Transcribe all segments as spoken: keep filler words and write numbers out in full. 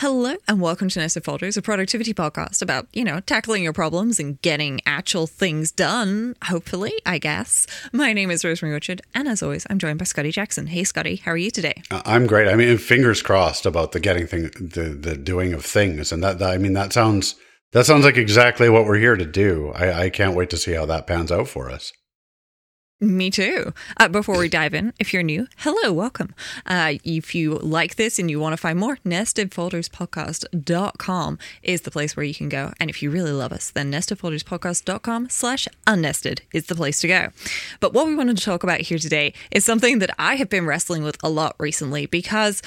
Hello and welcome to Nested of Folders, a productivity podcast about, you know, tackling your problems and getting actual things done, hopefully, I guess. My name is Rosemary Orchard, and as always, I'm joined by Scotty Jackson. Hey, Scotty, how are you today? I'm great. I mean, fingers crossed about the getting thing, the, the doing of things. And that, that, I mean, that sounds, that sounds like exactly what we're here to do. I, I can't wait to see how that pans out for us. Me too. Uh, before we dive in, if you're new, hello, welcome. Uh, if you like this and you want to find more, nested folders podcast dot com is the place where you can go. And if you really love us, then nestedfolderspodcast.com slash unnested is the place to go. But what we wanted to talk about here today is something that I have been wrestling with a lot recently because,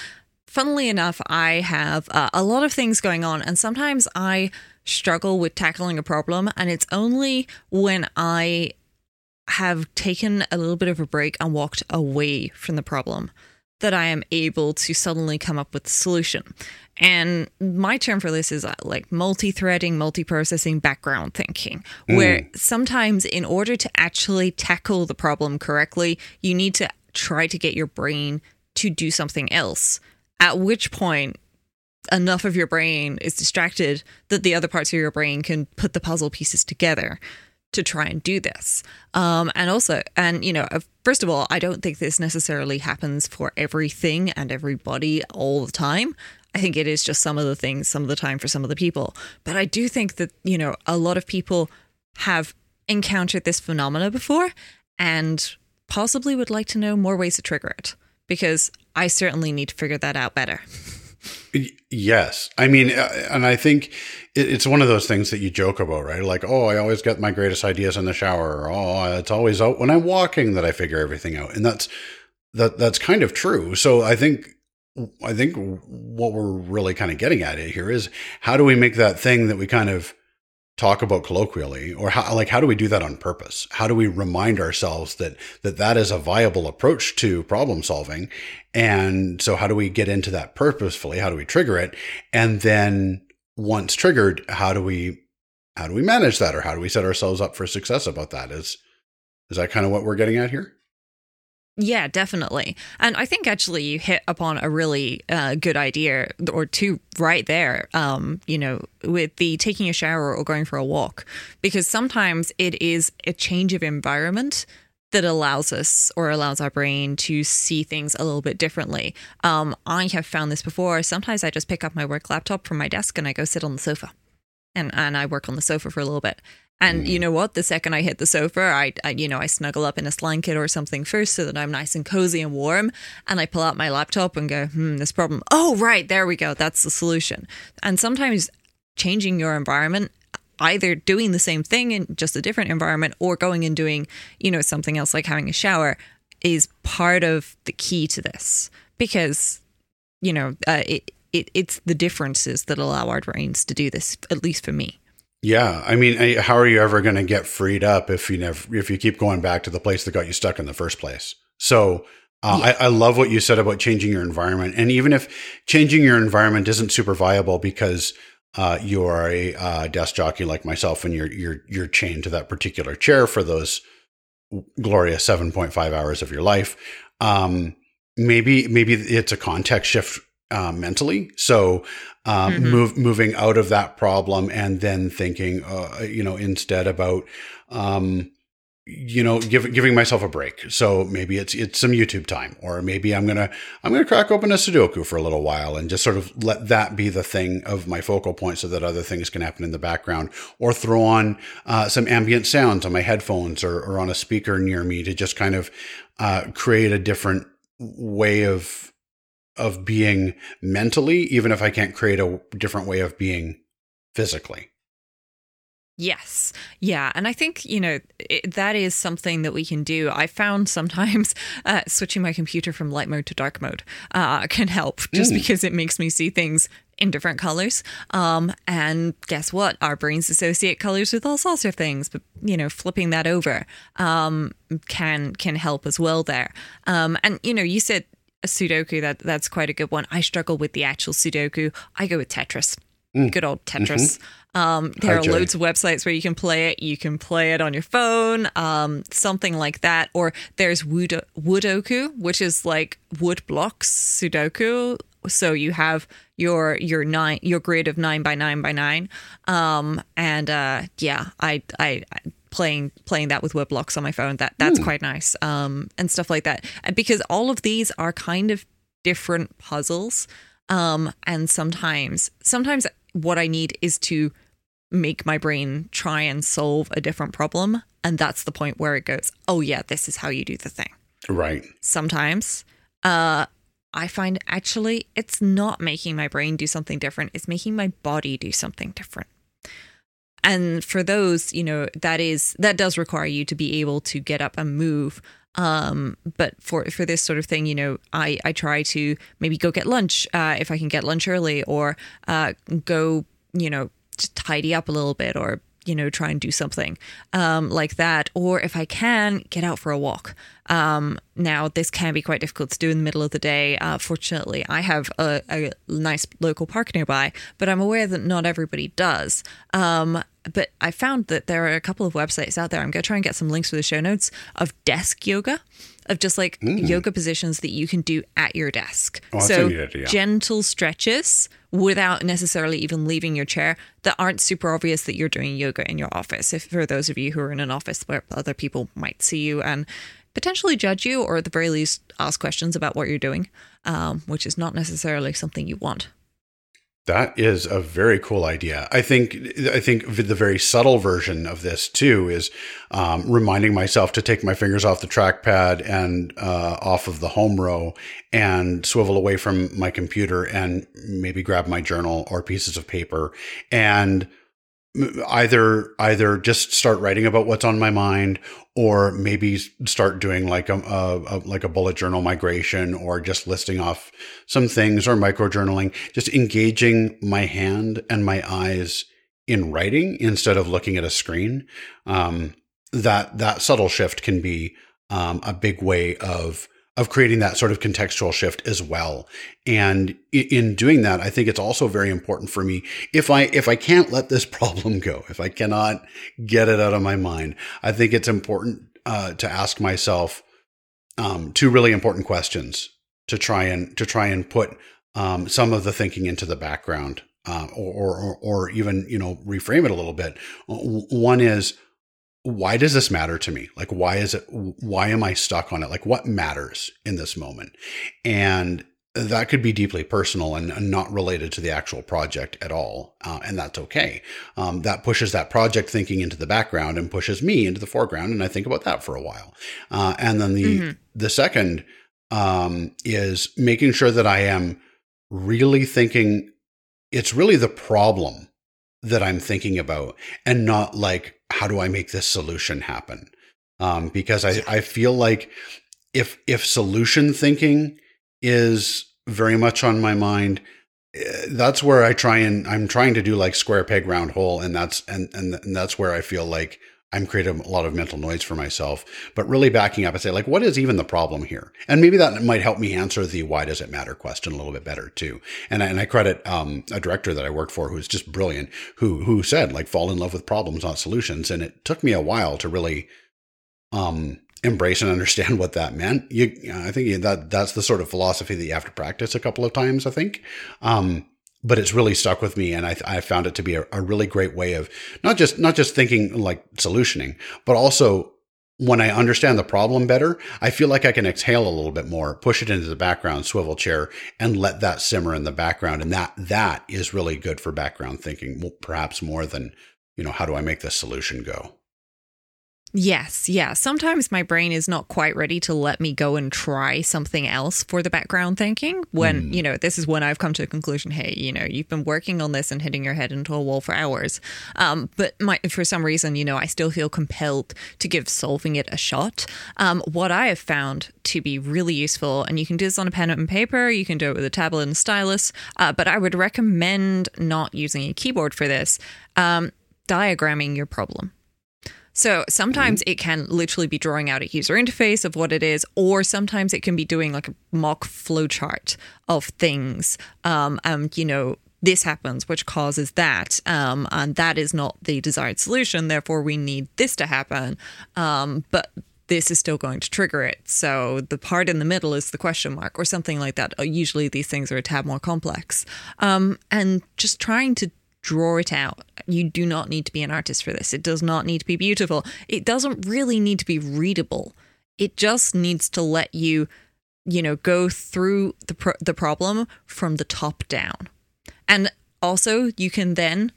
funnily enough, I have uh, a lot of things going on, and sometimes I struggle with tackling a problem, and it's only when I have taken a little bit of a break and walked away from the problem that I am able to suddenly come up with a solution. And my term for this is like multi-threading, multi-processing, background thinking, mm. where sometimes in order to actually tackle the problem correctly, you need to try to get your brain to do something else, at which point enough of your brain is distracted that the other parts of your brain can put the puzzle pieces together to try and do this. Um, and also, and, you know, first of all, I don't think this necessarily happens for everything and everybody all the time. I think it is just some of the things, some of the time for some of the people. But I do think that, you know, a lot of people have encountered this phenomena before and possibly would like to know more ways to trigger it, because I certainly need to figure that out better. Yes. I mean, and I think it's one of those things that you joke about, right? Like, oh, I always get my greatest ideas in the shower. Or, oh, it's always out when I'm walking that I figure everything out. And that's, that, that's kind of true. So I think, I think what we're really kind of getting at here is, how do we make that thing that we kind of talk about colloquially, or how, like, how do we do that on purpose? How do we remind ourselves that, that that is a viable approach to problem solving? And so how do we get into that purposefully? How do we trigger it? And then once triggered, how do we, how do we manage that? Or how do we set ourselves up for success about that? Is, is that kind of what we're getting at here? Yeah, definitely. And I think actually you hit upon a really uh, good idea or two right there, um, you know, with the taking a shower or going for a walk, because sometimes it is a change of environment that allows us or allows our brain to see things a little bit differently. Um, I have found this before. Sometimes I just pick up my work laptop from my desk and I go sit on the sofa and, and I work on the sofa for a little bit. And you know what? The second I hit the sofa, I, I, you know, I snuggle up in a blanket or something first so that I'm nice and cozy and warm. And I pull out my laptop and go, hmm, this problem. Oh, right. There we go. That's the solution. And sometimes changing your environment, either doing the same thing in just a different environment or going and doing, you know, something else like having a shower, is part of the key to this, because, you know, uh, it, it it's the differences that allow our brains to do this, at least for me. Yeah. I mean, how are you ever going to get freed up if you never, if you keep going back to the place that got you stuck in the first place? So uh, yeah. I, I love what you said about changing your environment. And even if changing your environment isn't super viable because uh, you are a uh, desk jockey like myself and you're, you're, you're chained to that particular chair for those glorious seven point five hours of your life. Um, maybe, maybe it's a context shift Uh, mentally. So um, mm-hmm. move, moving out of that problem and then thinking, uh, you know, instead about, um, you know, give, giving myself a break. So maybe it's it's some YouTube time, or maybe I'm going to I'm going to crack open a Sudoku for a little while and just sort of let that be the thing of my focal point so that other things can happen in the background, or throw on uh, some ambient sounds on my headphones or, or on a speaker near me to just kind of uh, create a different way of of being mentally, even if I can't create a different way of being physically. Yes. Yeah. And I think, you know, it, that is something that we can do. I found sometimes uh, switching my computer from light mode to dark mode uh, can help, just mm. because it makes me see things in different colors. Um, and guess what? Our brains associate colors with all sorts of things, but, you know, flipping that over um, can, can help as well there. Um, and, you know, you said, a Sudoku, that that's quite a good one. I struggle with the actual Sudoku. I go with Tetris. Mm. Good old Tetris. Mm-hmm. Um, there Hi, are Jay. Loads of websites where you can play it. You can play it on your phone, um, something like that. Or there's Woodoku, which is like wood blocks Sudoku So you have your your nine your grid of nine by nine by nine, um, and uh, yeah, I I playing playing that with word blocks on my phone. That that's Ooh. Quite nice, um, and stuff like that. Because all of these are kind of different puzzles, um, and sometimes sometimes what I need is to make my brain try and solve a different problem, and that's the point where it goes, oh yeah, this is how you do the thing. Right. Sometimes, uh. I find actually it's not making my brain do something different. It's making my body do something different. And for those, you know, that is, that does require you to be able to get up and move. Um, but for, for this sort of thing, you know, I, I try to maybe go get lunch, uh, if I can get lunch early, or, uh, go, you know, tidy up a little bit, or, you know, try and do something um, like that. Or if I can, get out for a walk. Um, now, this can be quite difficult to do in the middle of the day. Uh, fortunately, I have a, a nice local park nearby, but I'm aware that not everybody does. Um, but I found that there are a couple of websites out there. I'm going to try and get some links for the show notes of desk yoga, of just like mm. yoga positions that you can do at your desk. Oh, so that, yeah. gentle stretches without necessarily even leaving your chair that aren't super obvious that you're doing yoga in your office. If for those of you who are in an office where other people might see you and potentially judge you, or at the very least ask questions about what you're doing, um, which is not necessarily something you want. That is a very cool idea. I think I think the very subtle version of this too is um, reminding myself to take my fingers off the trackpad and uh, off of the home row and swivel away from my computer and maybe grab my journal or pieces of paper and either either just start writing about what's on my mind, or maybe start doing like a, a, a like a bullet journal migration, or just listing off some things, or micro journaling, just engaging my hand and my eyes in writing instead of looking at a screen. Um, that that subtle shift can be um, a big way of of creating that sort of contextual shift as well. And in doing that, I think it's also very important for me. If I, if I can't let this problem go, if I cannot get it out of my mind, I think it's important uh, to ask myself um, two really important questions to try and, to try and put um, some of the thinking into the background uh, or, or, or even, you know, reframe it a little bit. One is, why does this matter to me? Like, why is it, why am I stuck on it? Like, what matters in this moment? And that could be deeply personal and not related to the actual project at all. Uh, and that's okay. Um, that pushes that project thinking into the background and pushes me into the foreground. And I think about that for a while. Uh, and then the, mm-hmm. the second, um, is making sure that I am really thinking it's really the problem that I'm thinking about, and not like, how do I make this solution happen? Um, because I, I feel like if, if solution thinking is very much on my mind, that's where I try and I'm trying to do like square peg round hole. And that's, and, and, and that's where I feel like I'm creating a lot of mental noise for myself, but really backing up and say, like, what is even the problem here? And maybe that might help me answer the why does it matter question a little bit better too. And I, and I credit um, a director that I worked for who's just brilliant, who who said, like, fall in love with problems, not solutions. And it took me a while to really um, embrace and understand what that meant. You, I think that that's the sort of philosophy that you have to practice a couple of times, I think. Um, But it's really stuck with me, and I, I found it to be a, a really great way of not just not just thinking like solutioning, but also when I understand the problem better, I feel like I can exhale a little bit more, push it into the background, swivel chair, and let that simmer in the background. And that that is really good for background thinking, perhaps more than, you know, how do I make this solution go? Yes, yeah. Sometimes my brain is not quite ready to let me go and try something else for the background thinking when, mm. you know, this is when I've come to a conclusion, hey, you know, you've been working on this and hitting your head into a wall for hours. Um, but my, for some reason, you know, I still feel compelled to give solving it a shot. Um, what I have found to be really useful, and you can do this on a pen and paper, you can do it with a tablet and stylus, uh, but I would recommend not using a keyboard for this, um, diagramming your problem. So sometimes it can literally be drawing out a user interface of what it is, or sometimes it can be doing like a mock flowchart of things. Um, and, you know, this happens, which causes that, um, and that is not the desired solution. Therefore, we need this to happen. Um, but this is still going to trigger it. So the part in the middle is the question mark or something like that. Usually these things are a tad more complex. Um, and just trying to draw it out. You do not need to be an artist for this. It does not need to be beautiful. It doesn't really need to be readable. It just needs to let you, you know, go through the pro- the problem from the top down. And also you can then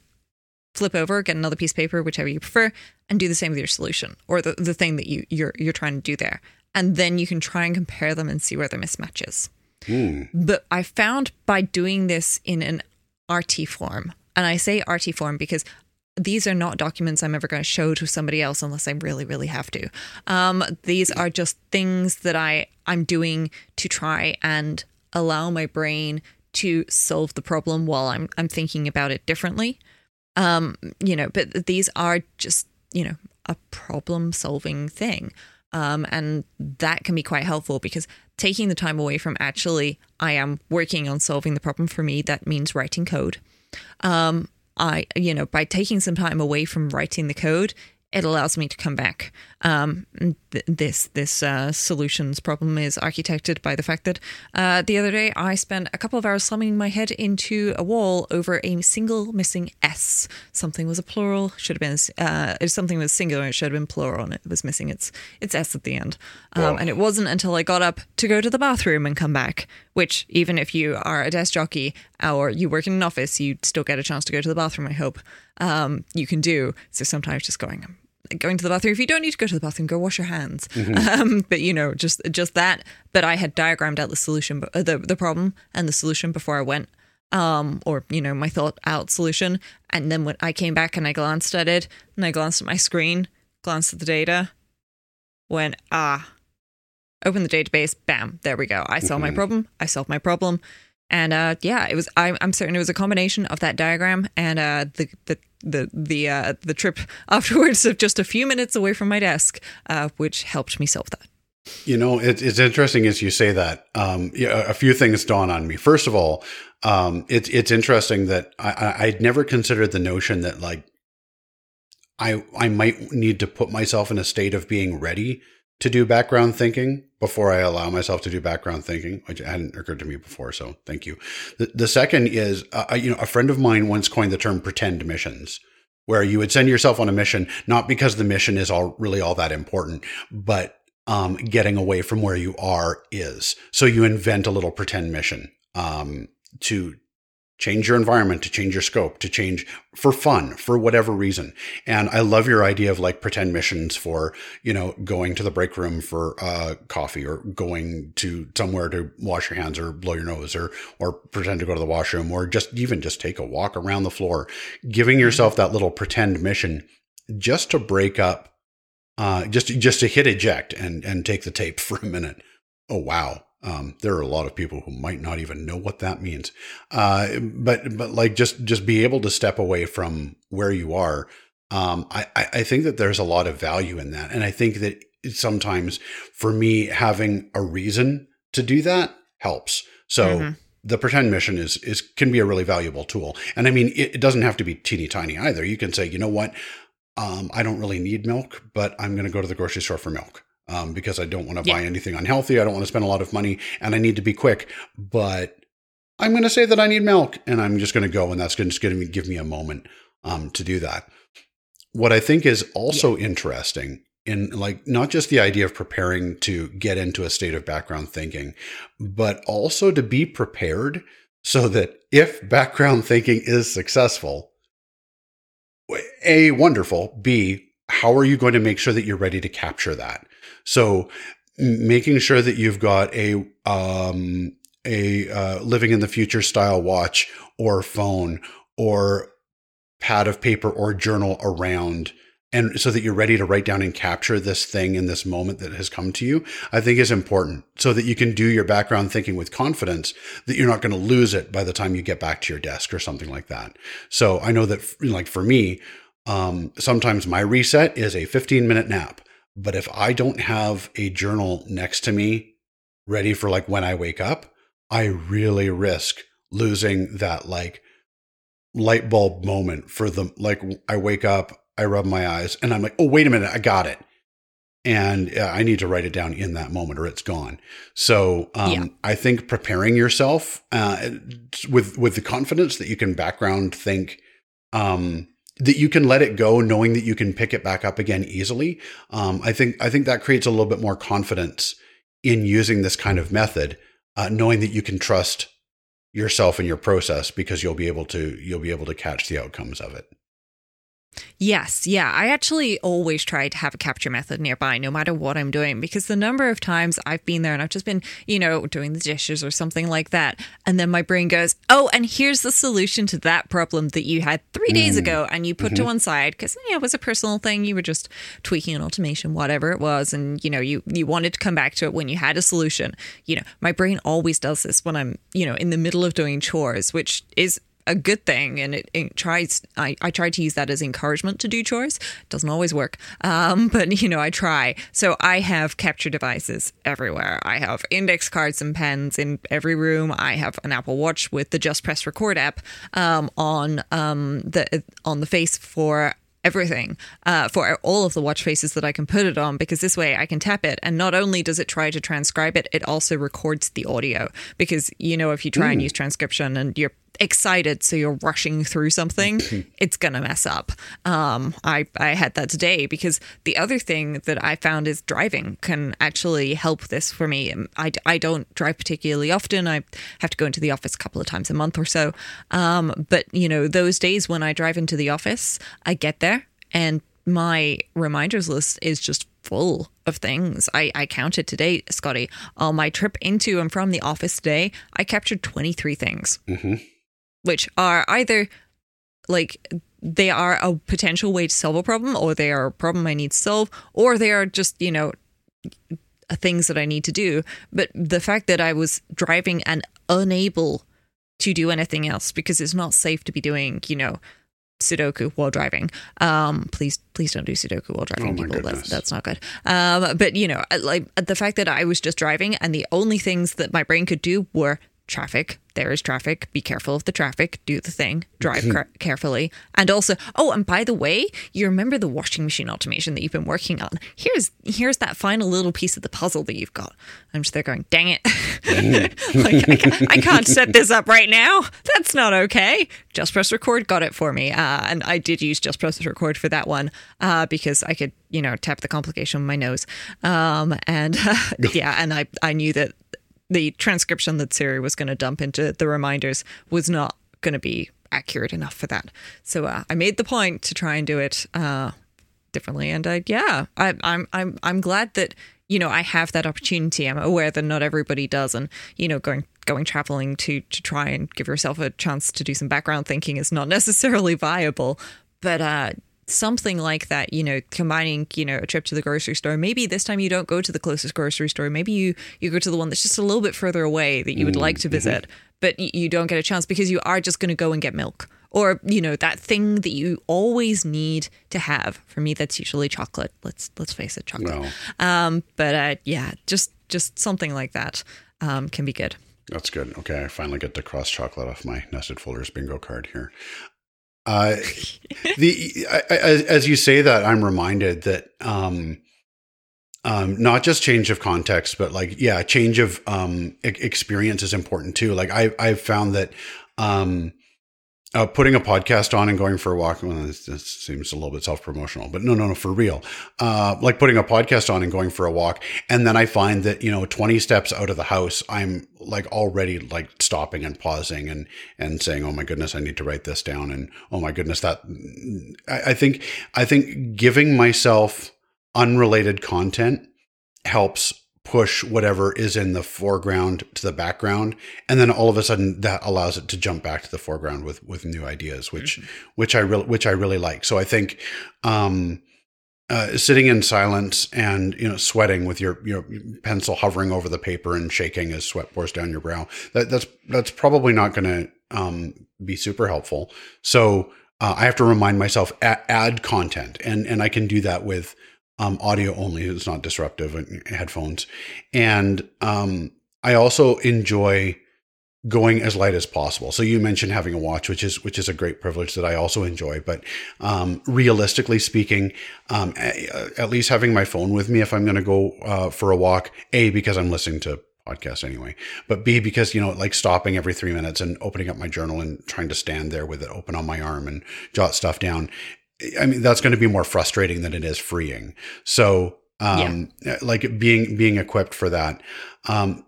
flip over, get another piece of paper, whichever you prefer, and do the same with your solution or the, the thing that you, you're you're trying to do there. And then you can try and compare them and see where the mismatch is. Mm. But I found by doing this in an arty form, and I say arty form because these are not documents I'm ever going to show to somebody else unless I really, really have to. Um, these are just things that I, I'm doing to try and allow my brain to solve the problem while I'm I'm thinking about it differently. Um, you know, but these are just, you know, a problem solving thing. Um, and that can be quite helpful because taking the time away from actually I am working on solving the problem for me, that means writing code. Um, I, you know, by taking some time away from writing the code, it allows me to come back. Um, th- this this uh, solutions problem is architected by the fact that uh, the other day I spent a couple of hours slamming my head into a wall over a single missing S. Something was a plural, should have been uh, something was singular, it should have been plural, and it was missing its its S at the end. Um, and it wasn't until I got up to go to the bathroom and come back, which even if you are a desk jockey or you work in an office, you still get a chance to go to the bathroom, I hope. Um, you can do. So sometimes just going going to the bathroom. If you don't need to go to the bathroom, go wash your hands. Mm-hmm. Um, but, you know, just just that. But I had diagrammed out the solution, the, the problem and the solution before I went um, or, you know, my thought out solution. And then when I came back and I glanced at it and I glanced at my screen, glanced at the data, went, ah, open the database. Bam. There we go. I solved mm-hmm. my problem. I solved my problem. And uh, yeah, it was. I, I'm certain it was a combination of that diagram and uh, the the the the, uh, the trip afterwards of just a few minutes away from my desk, uh, which helped me solve that. You know, it, it's interesting as you say that. Um, a few things dawn on me. First of all, um, it's it's interesting that I, I'd never considered the notion that like I I might need to put myself in a state of being ready to do background thinking before I allow myself to do background thinking, which hadn't occurred to me before. So thank you. The, the second is, uh, you know, a friend of mine once coined the term pretend missions, where you would send yourself on a mission, not because the mission is all really all that important, but um, getting away from where you are is. So you invent a little pretend mission um, to change your environment, to change your scope, to change for fun, for whatever reason. And I love your idea of like pretend missions for, you know, going to the break room for uh, coffee or going to somewhere to wash your hands or blow your nose or, or pretend to go to the washroom or just even just take a walk around the floor, giving yourself that little pretend mission just to break up, uh, just, just to hit eject and, and take the tape for a minute. Oh, wow. Um, there are a lot of people who might not even know what that means. Uh, but, but like just, just be able to step away from where you are. Um, I, I think that there's a lot of value in that. And I think that sometimes for me, having a reason to do that helps. So mm-hmm. the pretend mission is, is, can be a really valuable tool. And I mean, it, it doesn't have to be teeny tiny either. You can say, you know what? Um, I don't really need milk, but I'm going to go to the grocery store for milk. Um, because I don't want to yeah. buy anything unhealthy. I don't want to spend a lot of money and I need to be quick, but I'm going to say that I need milk and I'm just going to go. And that's going to give me a moment um, to do that. What I think is also yeah. interesting in like, not just the idea of preparing to get into a state of background thinking, but also to be prepared so that if background thinking is successful, A, wonderful, B, how are you going to make sure that you're ready to capture that? So making sure that you've got a um, a uh, living in the future style watch or phone or pad of paper or journal around, and so that you're ready to write down and capture this thing in this moment that has come to you, I think is important so that you can do your background thinking with confidence that you're not going to lose it by the time you get back to your desk or something like that. So I know that like for me, um, sometimes my reset is a fifteen minute nap. But if I don't have a journal next to me ready for like when I wake up, I really risk losing that like light bulb moment for the, like I wake up, I rub my eyes and I'm like, oh, wait a minute. I got it. and uh, I need to write it down in that moment or it's gone. So um, yeah. I think preparing yourself uh, with with the confidence that you can background think, um, that you can let it go, knowing that you can pick it back up again easily. Um, I think I think that creates a little bit more confidence in using this kind of method, uh, knowing that you can trust yourself and your process because you'll be able to you'll be able to catch the outcomes of it. Yes. Yeah. I actually always try to have a capture method nearby, no matter what I'm doing, because the number of times I've been there and I've just been, you know, doing the dishes or something like that. And then my brain goes, oh, and here's the solution to that problem that you had three days ago and you put mm-hmm. to one side because you know, it was a personal thing. You were just tweaking an automation, whatever it was. And, you know, you, you wanted to come back to it when you had a solution. You know, my brain always does this when I'm, you know, in the middle of doing chores, which is a good thing. And it, it tries, I, I try to use that as encouragement to do chores. It doesn't always work. Um, but you know, I try. So I have capture devices everywhere. I have index cards and pens in every room. I have an Apple Watch with the Just Press Record app, um, on, um, the, on the face for everything, uh, for all of the watch faces that I can put it on, because this way I can tap it. And not only does it try to transcribe it, it also records the audio because, you know, if you try Ooh. and use transcription and you're excited, so you're rushing through something, it's gonna mess up. Um, I, I had that today because the other thing that I found is driving can actually help this for me. I, I don't drive particularly often. I have to go into the office a couple of times a month or so. Um, but, you know, those days when I drive into the office, I get there and my reminders list is just full of things. I, I counted today, Scotty, on my trip into and from the office today, I captured twenty-three things. Mm-hmm. Which are either, like, they are a potential way to solve a problem, or they are a problem I need to solve, or they are just, you know, things that I need to do. But the fact that I was driving and unable to do anything else, because it's not safe to be doing, you know, Sudoku while driving. Um, please, please don't do Sudoku while driving, oh people. That's, that's not good. Um, but, you know, like the fact that I was just driving and the only things that my brain could do were traffic. There is traffic. Be careful of the traffic. Do the thing. Drive mm-hmm. car- carefully. And also, oh, and by the way, you remember the washing machine automation that you've been working on? Here's here's that final little piece of the puzzle that you've got. I'm just there going, dang it. like, I, ca- I can't set this up right now. That's not okay. Just Press Record got it for me. Uh, and I did use Just Press Record for that one uh, because I could, you know, tap the complication with my nose. Um, and uh, yeah, and I, I knew that the transcription that Siri was going to dump into the reminders was not going to be accurate enough for that. So uh, I made the point to try and do it uh, differently. And I, yeah, I, I'm I'm I'm glad that, you know, I have that opportunity. I'm aware that not everybody does. And, you know, going going traveling to to try and give yourself a chance to do some background thinking is not necessarily viable. But uh something like that, you know, combining, you know, a trip to the grocery store. Maybe this time you don't go to the closest grocery store. Maybe you, you go to the one that's just a little bit further away that you would mm-hmm. like to visit, but you don't get a chance because you are just going to go and get milk or, you know, that thing that you always need to have. For me, that's usually chocolate. Let's, let's face it, chocolate. Wow. Um, but uh, yeah, just, just something like that um, can be good. That's good. Okay. I finally get to cross chocolate off my Nested Folders bingo card here. Uh, the, I, I, as you say that, I'm reminded that, um, um, not just change of context, but like, yeah, change of, um, e- experience is important too. Like I, I've found that, um, uh, putting a podcast on and going for a walk, well, this, this seems a little bit self-promotional, but no, no, no, for real. Uh, like putting a podcast on and going for a walk. And then I find that, you know, twenty steps out of the house, I'm like already like stopping and pausing and, and saying, oh my goodness, I need to write this down. And oh my goodness, that I, I think, I think giving myself unrelated content helps push whatever is in the foreground to the background. And then all of a sudden that allows it to jump back to the foreground with, with new ideas, which, mm-hmm. which I really, which I really like. So I think, um, uh, sitting in silence and, you know, sweating with your, your pencil hovering over the paper and shaking as sweat pours down your brow, that, that's, that's probably not going to, um, be super helpful. So, uh, I have to remind myself, add, add content and, and I can do that with, Um, audio only. It's not disruptive and headphones. And um, I also enjoy going as light as possible. So you mentioned having a watch, which is which is a great privilege that I also enjoy. But um, realistically speaking, um, at least having my phone with me if I'm going to go uh, for a walk, A, because I'm listening to podcasts anyway, but B, because, you know, like stopping every three minutes and opening up my journal and trying to stand there with it open on my arm and jot stuff down. I mean, that's going to be more frustrating than it is freeing. So um, yeah. like being being equipped for that. Um,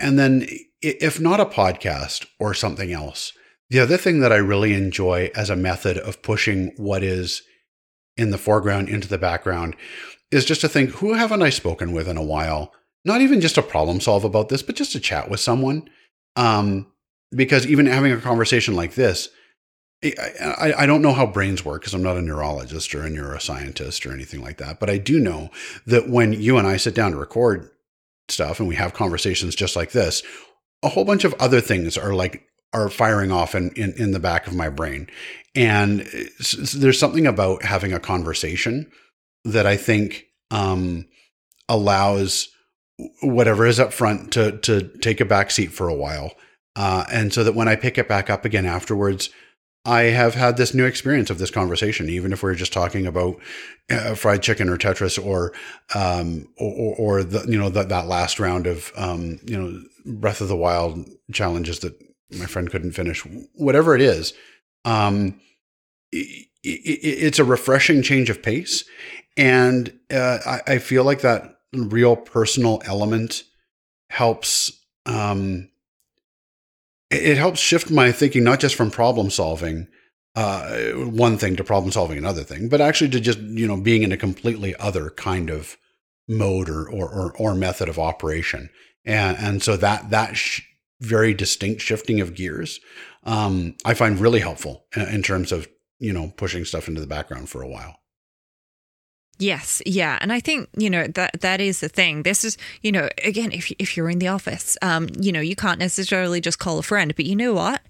and then if not a podcast or something else, the other thing that I really enjoy as a method of pushing what is in the foreground into the background is just to think, who haven't I spoken with in a while? Not even just to problem solve about this, but just to chat with someone. Um, because even having a conversation like this, I, I don't know how brains work because I'm not a neurologist or a neuroscientist or anything like that. But I do know that when you and I sit down to record stuff and we have conversations just like this, a whole bunch of other things are like are firing off in, in, in the back of my brain. And there's something about having a conversation that I think um, allows whatever is up front to to take a back seat for a while. Uh, and so that when I pick it back up again afterwards, I have had this new experience of this conversation, even if we're just talking about uh, fried chicken or Tetris or, um, or, or the, you know, the, that last round of, um, you know, Breath of the Wild challenges that my friend couldn't finish, whatever it is. Um, it, it, it's a refreshing change of pace. And uh, I, I feel like that real personal element helps, um, It helps shift my thinking, not just from problem solving, uh, one thing to problem solving another thing, but actually to just, you know, being in a completely other kind of mode or, or, or, or method of operation. And, and so that, that sh- very distinct shifting of gears, um, I find really helpful in, in terms of, you know, pushing stuff into the background for a while. Yes. Yeah. And I think, you know, that that is the thing. This is, you know, again, if, if you're in the office, um, you know, you can't necessarily just call a friend. But you know what?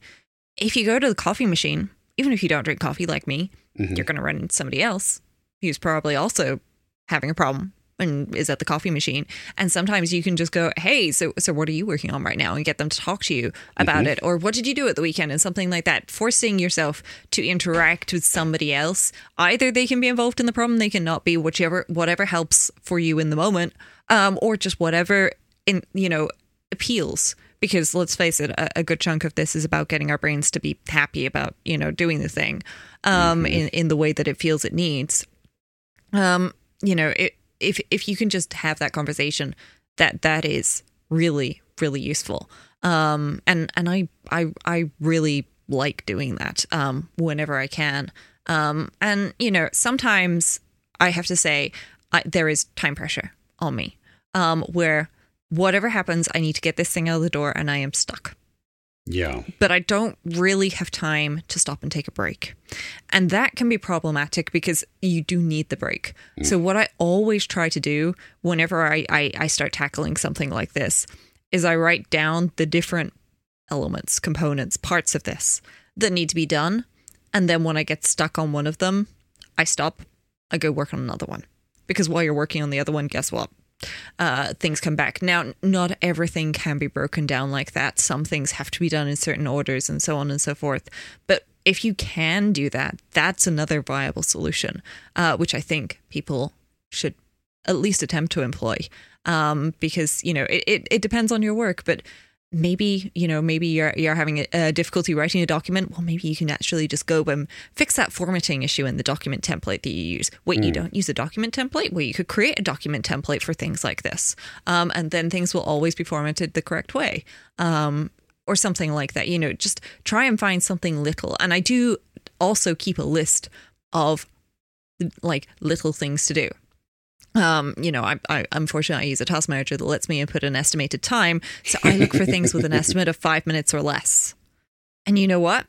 If you go to the coffee machine, even if you don't drink coffee like me, mm-hmm. you're going to run into somebody else who's probably also having a problem and is at the coffee machine. And sometimes you can just go, hey, so so what are you working on right now? And get them to talk to you about mm-hmm. it. Or what did you do at the weekend? And something like that. Forcing yourself to interact with somebody else. Either they can be involved in the problem, they cannot be, whichever, whatever helps for you in the moment, um, or just whatever, in you know, appeals. Because let's face it, a, a good chunk of this is about getting our brains to be happy about, you know, doing the thing um, mm-hmm. in, in the way that it feels it needs. Um, you know, it, If if you can just have that conversation, that that is really, really useful. Um, and and I I I really like doing that um, whenever I can. Um, and, you know, sometimes I have to say I, there is time pressure on me um, where whatever happens, I need to get this thing out of the door and I am stuck. Yeah. But I don't really have time to stop and take a break. And that can be problematic because you do need the break. Mm. So what I always try to do whenever I, I, I start tackling something like this is I write down the different elements, components, parts of this that need to be done. And then when I get stuck on one of them, I stop, I go work on another one. Because while you're working on the other one, guess what? Uh, things come back. Now, not everything can be broken down like that. Some things have to be done in certain orders and so on and so forth. But if you can do that, that's another viable solution, uh, which I think people should at least attempt to employ um, because, you know, it, it, it depends on your work. But maybe, you know, maybe you're you're having a, a difficulty writing a document. Well, maybe you can actually just go and fix that formatting issue in the document template that you use. Wait, mm. you don't use a document template? Well, you could create a document template for things like this. Um, and then things will always be formatted the correct way um, or something like that. You know, just try and find something little. And I do also keep a list of like little things to do. Um, you know, I, I unfortunately I use a task manager that lets me input an estimated time. So I look for things with an estimate of five minutes or less. And you know what?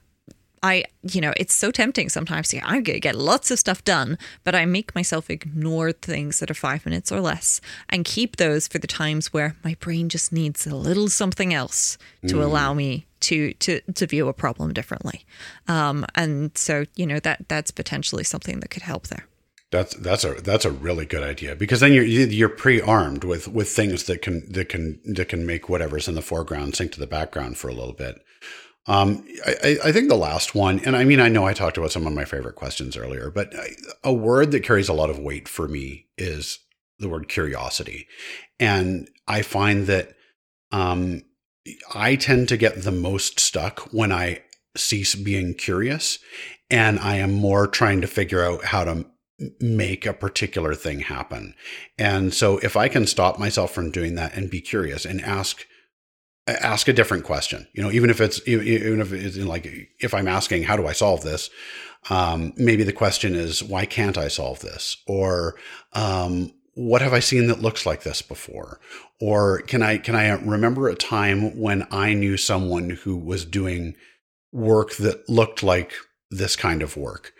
I, you know, it's so tempting sometimes to get, I'm going to get lots of stuff done, but I make myself ignore things that are five minutes or less and keep those for the times where my brain just needs a little something else to mm. allow me to, to, to view a problem differently. Um, and so, you know, that, that's potentially something that could help there. That's that's a that's a really good idea, because then you're you're pre-armed with, with things that can that can that can make whatever's in the foreground sink to the background for a little bit. Um, I, I think the last one, and I mean, I know I talked about some of my favorite questions earlier, but a word that carries a lot of weight for me is the word curiosity. And I find that um, I tend to get the most stuck when I cease being curious, and I am more trying to figure out how to make a particular thing happen. And so if I can stop myself from doing that and be curious and ask ask a different question, you know, even if it's, even if it's like, if I'm asking, how do I solve this? Um, maybe the question is, why can't I solve this? Or, um, what have I seen that looks like this before? Or can I, can I remember a time when I knew someone who was doing work that looked like this kind of work?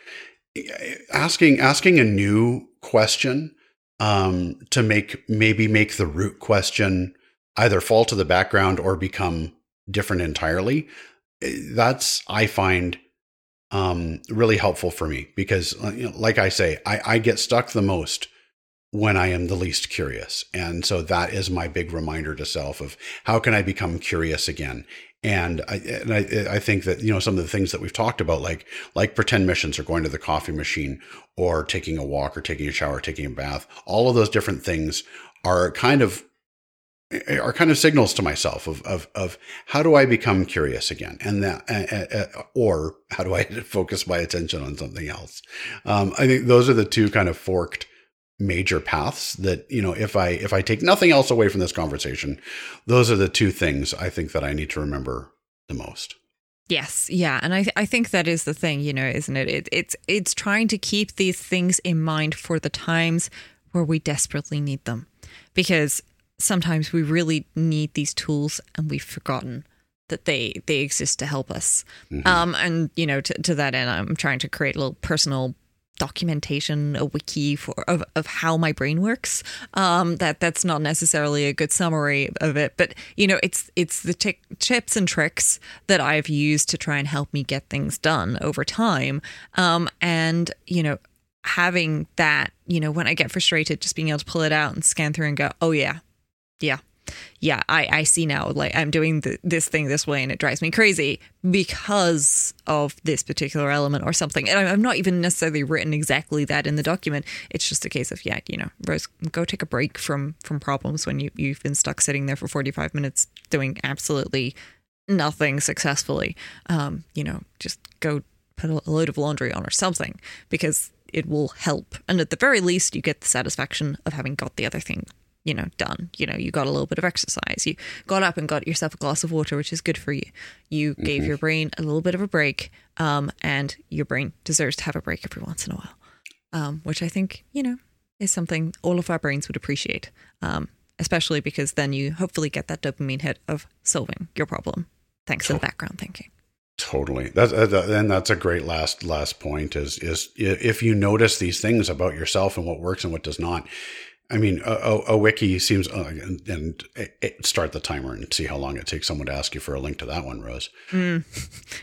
Asking, asking a new question, um, to make, maybe make the root question either fall to the background or become different entirely. That's, I find, um, really helpful for me, because, you know, like I say, I, I get stuck the most when I am the least curious. And so that is my big reminder to self of how can I become curious again? And I, and I, I think that, you know, some of the things that we've talked about, like, like pretend missions or going to the coffee machine or taking a walk or taking a shower, or taking a bath, all of those different things are kind of, are kind of signals to myself of, of, of how do I become curious again? And that, uh, uh, or how do I focus my attention on something else? Um, I think those are the two kind of forked major paths that, you know, if I, if I take nothing else away from this conversation, those are the two things I think that I need to remember the most. Yes. Yeah. And I th- I think that is the thing, you know, isn't it? it? It's, it's trying to keep these things in mind for the times where we desperately need them, because sometimes we really need these tools and we've forgotten that they, they exist to help us. Mm-hmm. Um, and, you know, to, to that end, I'm trying to create a little personal documentation, a wiki for of, of how my brain works. Um, that that's not necessarily a good summary of it, but, you know, it's it's the t- tips and tricks that I've used to try and help me get things done over time. Um, and, you know, having that, you know, when I get frustrated, just being able to pull it out and scan through and go, oh, yeah. Yeah. Yeah. I, I see now, like, I'm doing the, this thing this way and it drives me crazy because of this particular element or something. And I've not even necessarily written exactly that in the document. It's just a case of, yeah, you know, Rose, go take a break from, from problems when you, you've been stuck sitting there for forty-five minutes doing absolutely nothing successfully. Um, you know, just go put a load of laundry on or something, because it will help. And at the very least, you get the satisfaction of having got the other thing, you know, done. You know, you got a little bit of exercise. You got up and got yourself a glass of water, which is good for you. You mm-hmm. gave your brain a little bit of a break, um, and your brain deserves to have a break every once in a while, um, which I think, you know, is something all of our brains would appreciate, um, especially because then you hopefully get that dopamine hit of solving your problem thanks to the background thinking. Totally. That's, and that's a great last last point is is if you notice these things about yourself and what works and what does not. I mean, a, a, a wiki seems, uh, and, and it, start the timer and see how long it takes someone to ask you for a link to that one, Rose. Mm.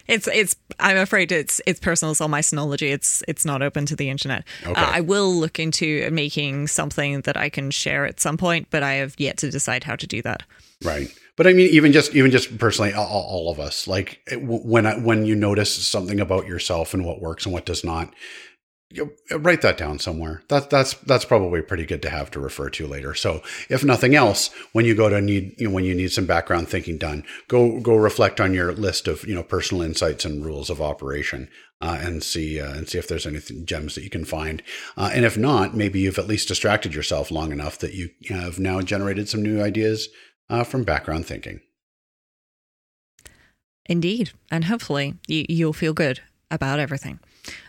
It's, it's. I'm afraid it's, it's personal. It's on my Synology. It's, it's not open to the internet. Okay. Uh, I will look into making something that I can share at some point, but I have yet to decide how to do that. Right. But I mean, even just, even just personally, all, all of us, like when I, when you notice something about yourself and what works and what does not, you write that down somewhere. That, that's that's probably pretty good to have to refer to later. So if nothing else, when you go to need, you know, when you need some background thinking done, go go reflect on your list of, you know, personal insights and rules of operation, uh, and see uh, and see if there's anything gems that you can find. Uh, and if not, maybe you've at least distracted yourself long enough that you have now generated some new ideas uh, from background thinking. Indeed, and hopefully you, you'll feel good about everything.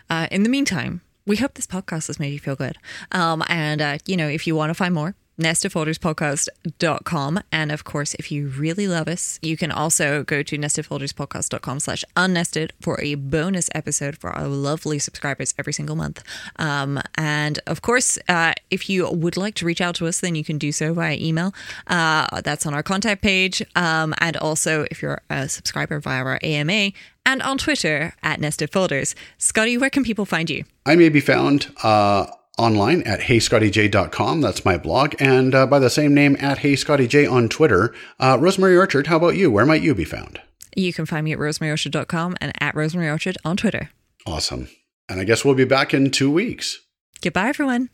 Uh, in the meantime, we hope this podcast has made you feel good. Um, and, uh, you know, if you want to find more, nested folders podcast dot com. And, of course, if you really love us, you can also go to nested folders podcast dot com slash unnested for a bonus episode for our lovely subscribers every single month. Um, and, of course, uh, if you would like to reach out to us, then you can do so via email. Uh, that's on our contact page. Um, and also, if you're a subscriber via our A M A, and on Twitter at Nested Folders. Scotty, where can people find you? I may be found uh, online at hey scotty j dot com. That's my blog. And uh, by the same name, at heyscottyj on Twitter. Uh, Rosemary Orchard, how about you? Where might you be found? You can find me at rosemary orchard dot com and at rosemaryorchard on Twitter. Awesome. And I guess we'll be back in two weeks. Goodbye, everyone.